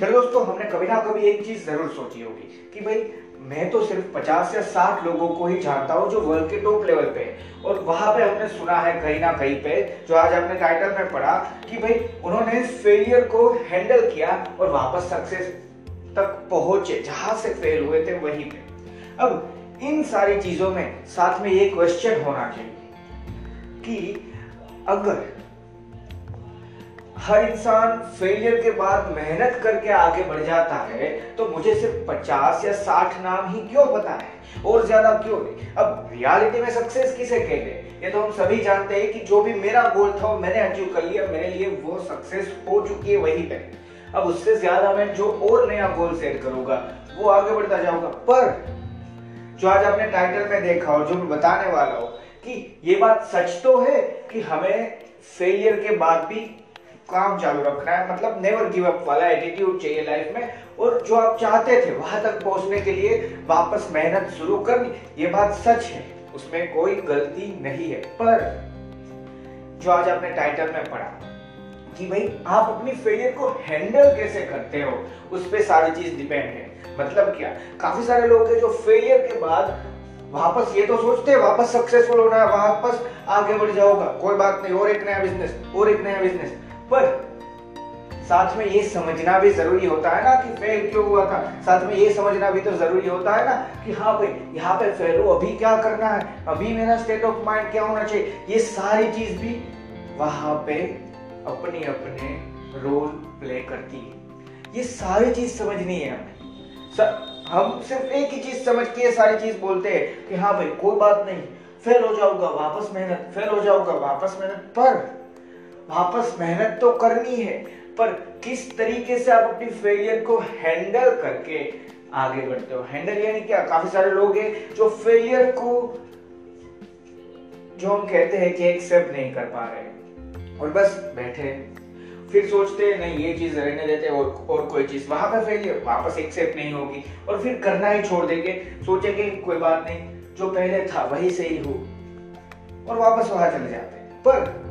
चलो दोस्तों, हमने कभी ना कभी एक चीज जरूर सोची होगी कि भाई मैं तो सिर्फ 50 या 60 लोगों को ही जानता हूँ जो वर्ल्ड के टॉप लेवल पे है, और वहाँ पे हमने सुना है कहीं ना कहीं पे, जो आज आपने टाइटल में पढ़ा कि भाई उन्होंने फेलियर को हैंडल किया और वापस सक्सेस तक पहुंचे, जहां से फेल हुए थे वहीं पे। अब इन सारी चीजों में साथ में ये क्वेश्चन होना चाहिए कि अगर हर इंसान फेलियर के बाद मेहनत करके आगे बढ़ जाता है तो मुझे सिर्फ 50 या 60 नाम ही क्यों पता है और ज्यादा क्यों नहीं। अब रियलिटी में सक्सेस किसे कहते हैं ये तो हम सभी जानते हैं कि जो भी मेरा गोल था वो मैंने अचीव कर लिया, मेरे लिए वो सक्सेस हो चुकी है वहीं पे। अब उससे ज्यादा मैं जो और नया गोल सेट करूंगा वो आगे बढ़ता जाऊंगा। पर जो आज आपने टाइटल में देखा और जो मैं बताने वाला हूँ कि ये बात सच तो है कि हमें फेलियर के बाद भी काम चालू रखना है, मतलब नेवर गिव अप वाला एटीट्यूड चाहिए लाइफ में, और जो आप चाहते थे वहां तक पहुंचने के लिए वापस मेहनत शुरू करनी, ये बात सच है, उसमें कोई गलती नहीं है। पर जो आज आपने टाइटल में पढ़ा कि भाई आप अपनी फेलियर को हैंडल कैसे करते हो उस पर सारी चीज डिपेंड है। मतलब क्या, काफी सारे लोग हैं जो फेलियर के बाद वापस ये तो सोचते हैं वापस सक्सेसफुल होना है, वापस आगे बढ़ जाऊंगा, कोई बात नहीं, और एक नया बिजनेस, और एक नया बिजनेस। पर साथ में ये समझना भी जरूरी होता है ना कि फेल क्यों हुआ था, साथ में ये समझना भी तो जरूरी होता है ना कि हाँ भाई यहाँ पे फेल हो, अभी क्या करना है, अभी मेरा स्टेट ऑफ माइंड क्या होना चाहिए, ये सारी चीज भी वहां पे अपने अपने रोल प्ले करती है। ये सारी चीज समझनी है हमें। हम सिर्फ एक ही चीज समझ के सारी चीज बोलते हैं कि हाँ भाई कोई बात नहीं, फेल हो जाऊंगा वापस मेहनत, फेल हो जाऊंगा वापस मेहनत। पर वापस मेहनत तो करनी है, पर किस तरीके से आप अपनी फेलियर को हैंडल करके आगे बढ़ते हो। हैंडल यानी क्या, काफी सारे लोग हैं जो फेलियर को जो हम कहते हैं कि एक्सेप्ट नहीं कर पा रहे और बस बैठे, फिर सोचते हैं नहीं ये चीज रहने देते और कोई चीज, वहां पर फेलियर वापस एक्सेप्ट नहीं होगी और फिर करना ही छोड़ देंगे, सोचेंगे कोई बात नहीं जो पहले था वही सही हो और वापस वहां चले जाते। पर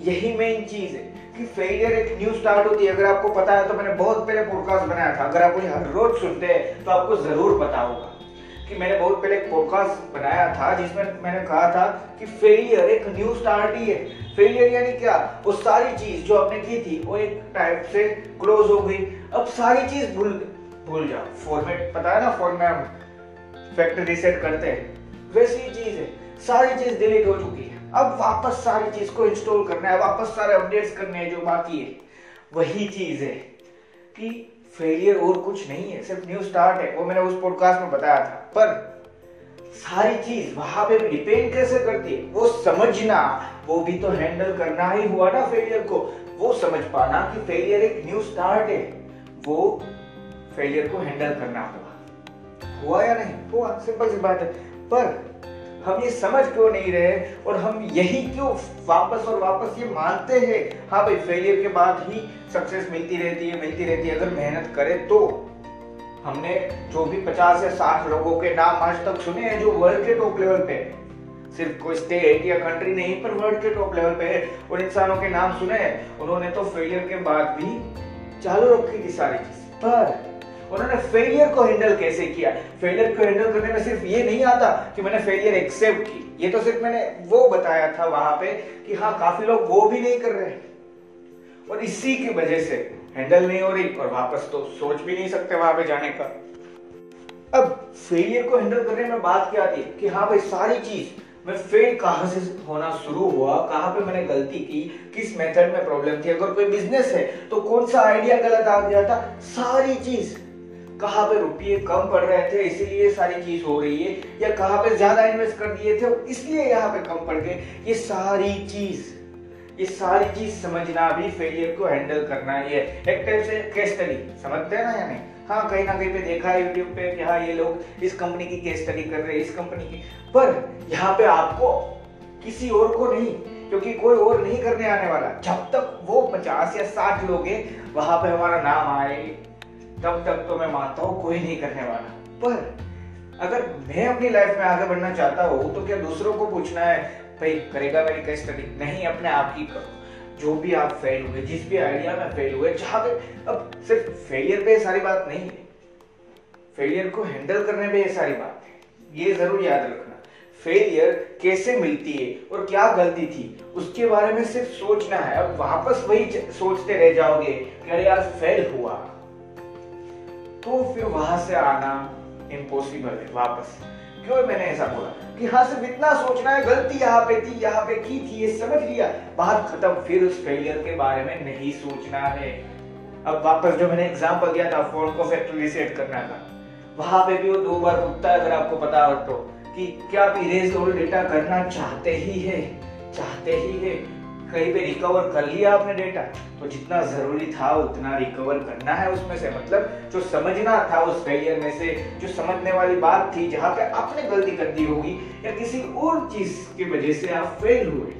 यही मेन चीज है कि फेलियर एक न्यू स्टार्ट होती है। अगर आपको पता है तो मैंने बहुत पहले पॉडकास्ट बनाया था, अगर आप मुझे हर रोज सुनते हैं तो आपको जरूर पता होगा कि मैंने बहुत पहले एक पॉडकास्ट बनाया था जिसमें मैंने कहा था कि फेलियर एक न्यू स्टार्ट ही है। फेलियर यानी क्या, वो सारी चीज जो आपने की थी वो एक टाइप से क्लोज हो गई, अब सारी चीज भूल जाओ। फॉर्मेट पता है ना, फॉर्मेट फैक्ट्री रीसेट करते हैं, वैसी चीज है, सारी चीज डिलीट हो चुकी है, अब वापस सारी चीज को इंस्टॉल करना है, वापस सारे अपडेट्स करने हैं जो बाकी है। वही चीज है कि फेलियर और कुछ नहीं है, सिर्फ न्यू स्टार्ट है, वो मैंने उस पॉडकास्ट में बताया था। पर सारी चीज वहां पे डिपेंड कैसे करती है वो समझना, वो भी तो हैंडल करना ही हुआ ना फेलियर को, वो समझ पाना कि फेलियर एक न्यू स्टार्ट है, वो फेलियर को हैंडल करना हुआ या नहीं हुआ, सिंपल सी बात है। पर हम ये समझ क्यों नहीं रहे और हम यही क्यों वापस और वापस ये मानते हैं हाँ भाई फेलियर के बाद ही सक्सेस मिलती रहती है अगर मेहनत करें तो। हमने जो भी 50 या 60 लोगों के नाम आज तक सुने हैं जो वर्ल्ड के टॉप लेवल पे है, सिर्फ कोई स्टेट या कंट्री नहीं पर वर्ल्ड के टॉप लेवल पे है, उन इंसानों के नाम सुने हैं, उन्होंने तो फेलियर के बाद भी चालू रखी थी सारी चीज। पर उन्होंने फेलियर को हैंडल कैसे किया, फेलियर को हैंडल करने में सिर्फ ये नहीं आता कि मैंने फेलियर एक्सेप्ट की, ये तो सिर्फ मैंने वो बताया था वहां पे कि हाँ काफी लोग वो भी नहीं कर रहे और इसी की वजह से हैंडल नहीं हो रही और वापस तो सोच भी नहीं सकते वहां पे जाने का। अब फेलियर को हैंडल करने में बात क्या आती है कि हाँ भाई सारी चीज मैं फेल कहाँ से होना शुरू हुआ, कहाँ पे मैंने गलती की, किस मेथड में प्रॉब्लम थी, अगर कोई बिजनेस है तो कौन सा आइडिया गलत आ गया था, सारी चीज कहाँ पे रुपये कम पड़ रहे थे इसीलिए सारी चीज हो रही है, या कहाँ पे ज्यादा इन्वेस्ट कर दिए थे इसलिए यहाँ पे कम पड़ गए, ये सारी चीज समझना भी फेलियर को हैंडल करना ही है। एक टाइप से केस स्टडी समझते हैं ना, यानी हाँ कहीं ना कहीं पे देखा है यूट्यूब पे कि हाँ ये लोग इस कंपनी की केस स्टडी कर रहे हैं, इस कंपनी की, पर यहाँ पे आपको किसी और को नहीं, क्योंकि कोई और नहीं करने आने वाला। जब तक वो 50 या 60 लोग है वहां पे हमारा नाम आए तब तक तो मैं मानता हूँ कोई नहीं करने वाला। पर अगर मैं अपनी लाइफ में आगे बढ़ना चाहता हूँ तो क्या दूसरों को पूछना है भाई करेगा मेरी केस स्टडी? नहीं, अपने आप ही करो। जो भी आप फेल हुए, जिस भी आइडिया में फेल हुए, जहाँ पे, अब सिर्फ फेलियर पे सारी बात नहीं है, फेलियर को हैंडल करने पे ये सारी बात है, ये जरूर याद रखना। फेलियर कैसे मिलती है और क्या गलती थी उसके बारे में सिर्फ सोचना है। अब वापस वही सोचते रह जाओगे कि अरे यार फेल हुआ, तो फिर वहां से आना इम्पॉसिबल है वापस। क्यों मैंने ऐसा बोला कि हाँ सिर्फ इतना सोचना है गलती यहाँ पे थी, यहाँ पे की थी, ये समझ लिया, बात खत्म। फिर उस फेलियर के बारे में नहीं सोचना है। अब वापस जो मैंने एग्जांपल दिया था, फोन को फैक्ट्री रीसेट करना था, वहां पे भी वो 2 बार रुकता है अगर आपको पता हो तो, कि क्या आप इरेज ऑल डेटा करना चाहते ही है। कहीं पे रिकवर कर लिया आपने डेटा तो जितना जरूरी था उतना रिकवर करना है उसमें से, मतलब जो समझना था उस फेलियर में से, जो समझने वाली बात थी जहाँ पे आपने गलती कर दी होगी या किसी और चीज की वजह से आप फेल हुए,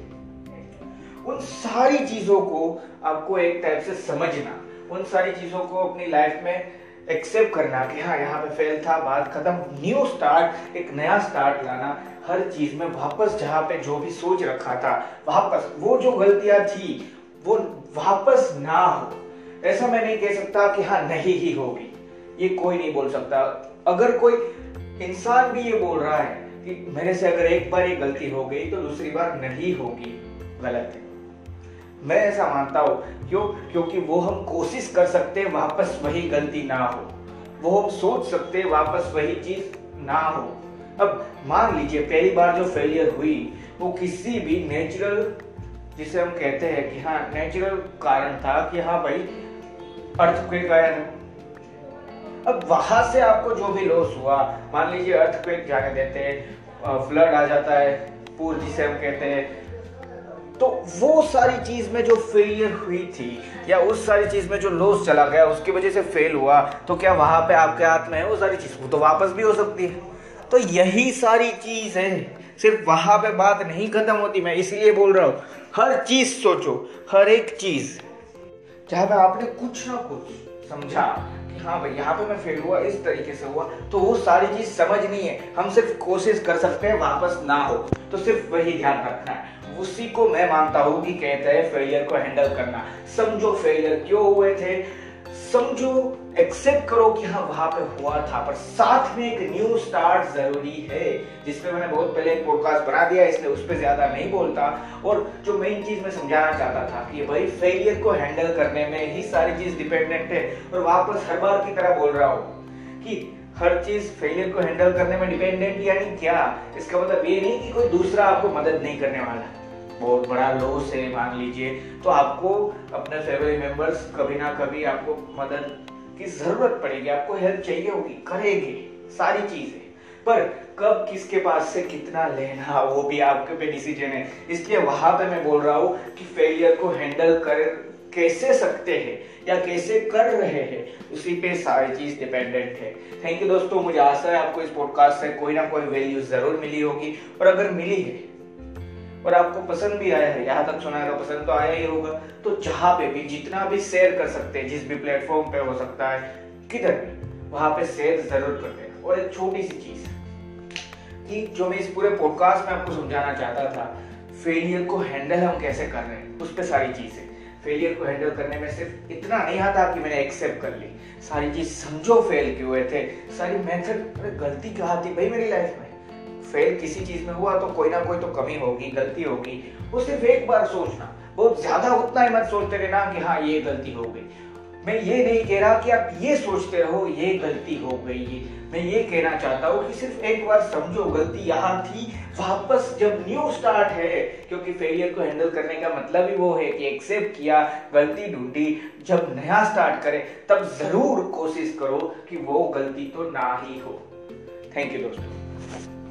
उन सारी चीजों को आपको एक टाइप से समझना, उन सारी चीजों को अपनी लाइफ में एक्सेप्ट करना कि हाँ यहाँ पे फेल था, बात खत्म। न्यू स्टार्ट, एक नया स्टार्ट लाना हर चीज में। वापस जहाँ पे जो भी सोच रखा था, वापस वो जो गलतियां थी वो वापस ना हो। ऐसा मैं नहीं कह सकता कि हाँ नहीं ही होगी, ये कोई नहीं बोल सकता। अगर कोई इंसान भी ये बोल रहा है कि मेरे से अगर एक बार ये गलती हो गई तो दूसरी बार नहीं होगी, गलत है। मैं ऐसा मानता हूँ, क्योंकि वो हम कोशिश कर सकते वापस वही गलती ना हो, वो हम सोच सकते वापस वही चीज ना हो। अब मान लीजिए पहली बार जो फेलियर हुई वो किसी भी नेचुरल, जिसे हम कहते हैं कि हाँ नेचुरल कारण था कि हाँ भाई अर्थक्वेक आया था। अब वहां से आपको जो भी लॉस हुआ, मान लीजिए अर्थक्वेक जाने देते हैं, फ्लड आ जाता है, पूर जिसे हम कहते हैं, तो वो सारी चीज में जो फेलियर हुई थी या उस सारी चीज में जो लॉस चला गया उसकी वजह से फेल हुआ, तो क्या वहां पे आपके हाथ में है वो सारी चीज? वो तो वापस भी हो सकती है। तो यही सारी चीज है, सिर्फ वहां पे बात नहीं खत्म होती। मैं इसलिए बोल रहा हूँ हर चीज सोचो, हर एक चीज जहाँ पे आपने कुछ ना कुछ समझा कि हाँ भाई यहाँ पे मैं फेल हुआ, इस तरीके से हुआ, तो वो सारी चीज समझनी है। हम सिर्फ कोशिश कर सकते हैं वापस ना हो, तो सिर्फ वही ध्यान रखना है। उसी को मैं मानता हूँ कि कहते हैं फेलियर को हैंडल करना। समझो फेलियर क्यों हुए थे, समझो, एक्सेप्ट करो कि हाँ वहां पे हुआ था, पर साथ में एक न्यू स्टार्ट जरूरी है, जिसपे मैंने बहुत पहले एक पॉडकास्ट बना दिया, इसलिए उस पे ज्यादा नहीं बोलता। और जो मेन चीज मैं समझाना चाहता था कि भाई फेलियर को हैंडल करने में ही सारी चीज डिपेंडेंट है। और वापस हर बार की तरह बोल रहा हूँ कि हर चीज फेलियर को हैंडल करने में डिपेंडेंट, यानी क्या, इसका मतलब ये नहीं कि कोई दूसरा आपको मदद नहीं करने वाला। बहुत बड़ा लॉस है मान लीजिए, तो आपको अपने फैमिली मेंबर्स कभी ना कभी आपको मदद की जरूरत पड़ेगी, आपको हेल्प चाहिए होगी, करेंगे, सारी चीजें, पर कब किसके पास से कितना लेना वो भी आपके पे डिसीजन है। इसलिए वहां पे मैं बोल रहा हूँ कि फेलियर को हैंडल कर कैसे सकते हैं या कैसे कर रहे हैं उसी पे सारी चीज डिपेंडेंट है। थैंक यू दोस्तों, मुझे आशा है आपको इस पॉडकास्ट से कोई ना कोई वैल्यू जरूर मिली होगी, और अगर मिली है और आपको पसंद भी आया है, यहाँ तक सुना का पसंद तो आया ही होगा, तो जहाँ पे भी जितना भी शेयर कर सकते हैं, जिस भी प्लेटफॉर्म पे हो सकता है, किधर भी वहाँ पे शेयर जरूर कर देना। और एक छोटी सी चीज कि जो मैं इस पूरे पॉडकास्ट में आपको समझाना चाहता था, फेलियर को हैंडल हम कैसे कर रहे हैं उस पर सारी चीजें। फेलियर को हैंडल करने में सिर्फ इतना नहीं आता कि मैंने एक्सेप्ट कर ली, सारी चीज समझो, फेल क्यों हुए थे, सारी मेथड, गलती कहाँ थी भाई मेरी लाइफ में, फेल किसी चीज में हुआ तो कोई ना कोई तो कमी होगी, गलती होगी, वो सिर्फ एक बार सोचना, बहुत ज्यादा उतना ही मत सोचते रहना कि हाँ ये गलती हो गई। मैं ये नहीं कह रहा कि आप ये सोचते रहो ये गलती हो गई है। मैं ये कहना चाहता हूँ कि सिर्फ एक बार समझो गलती यहाँ थी, वापस जब न्यू स्टार्ट है, क्योंकि फेलियर को हैंडल करने का मतलब ही वो है कि एक्सेप्ट किया, गलती ढूंढी, जब नया स्टार्ट करें तब जरूर कोशिश करो कि वो गलती तो ना ही हो। थैंक यू दोस्तों।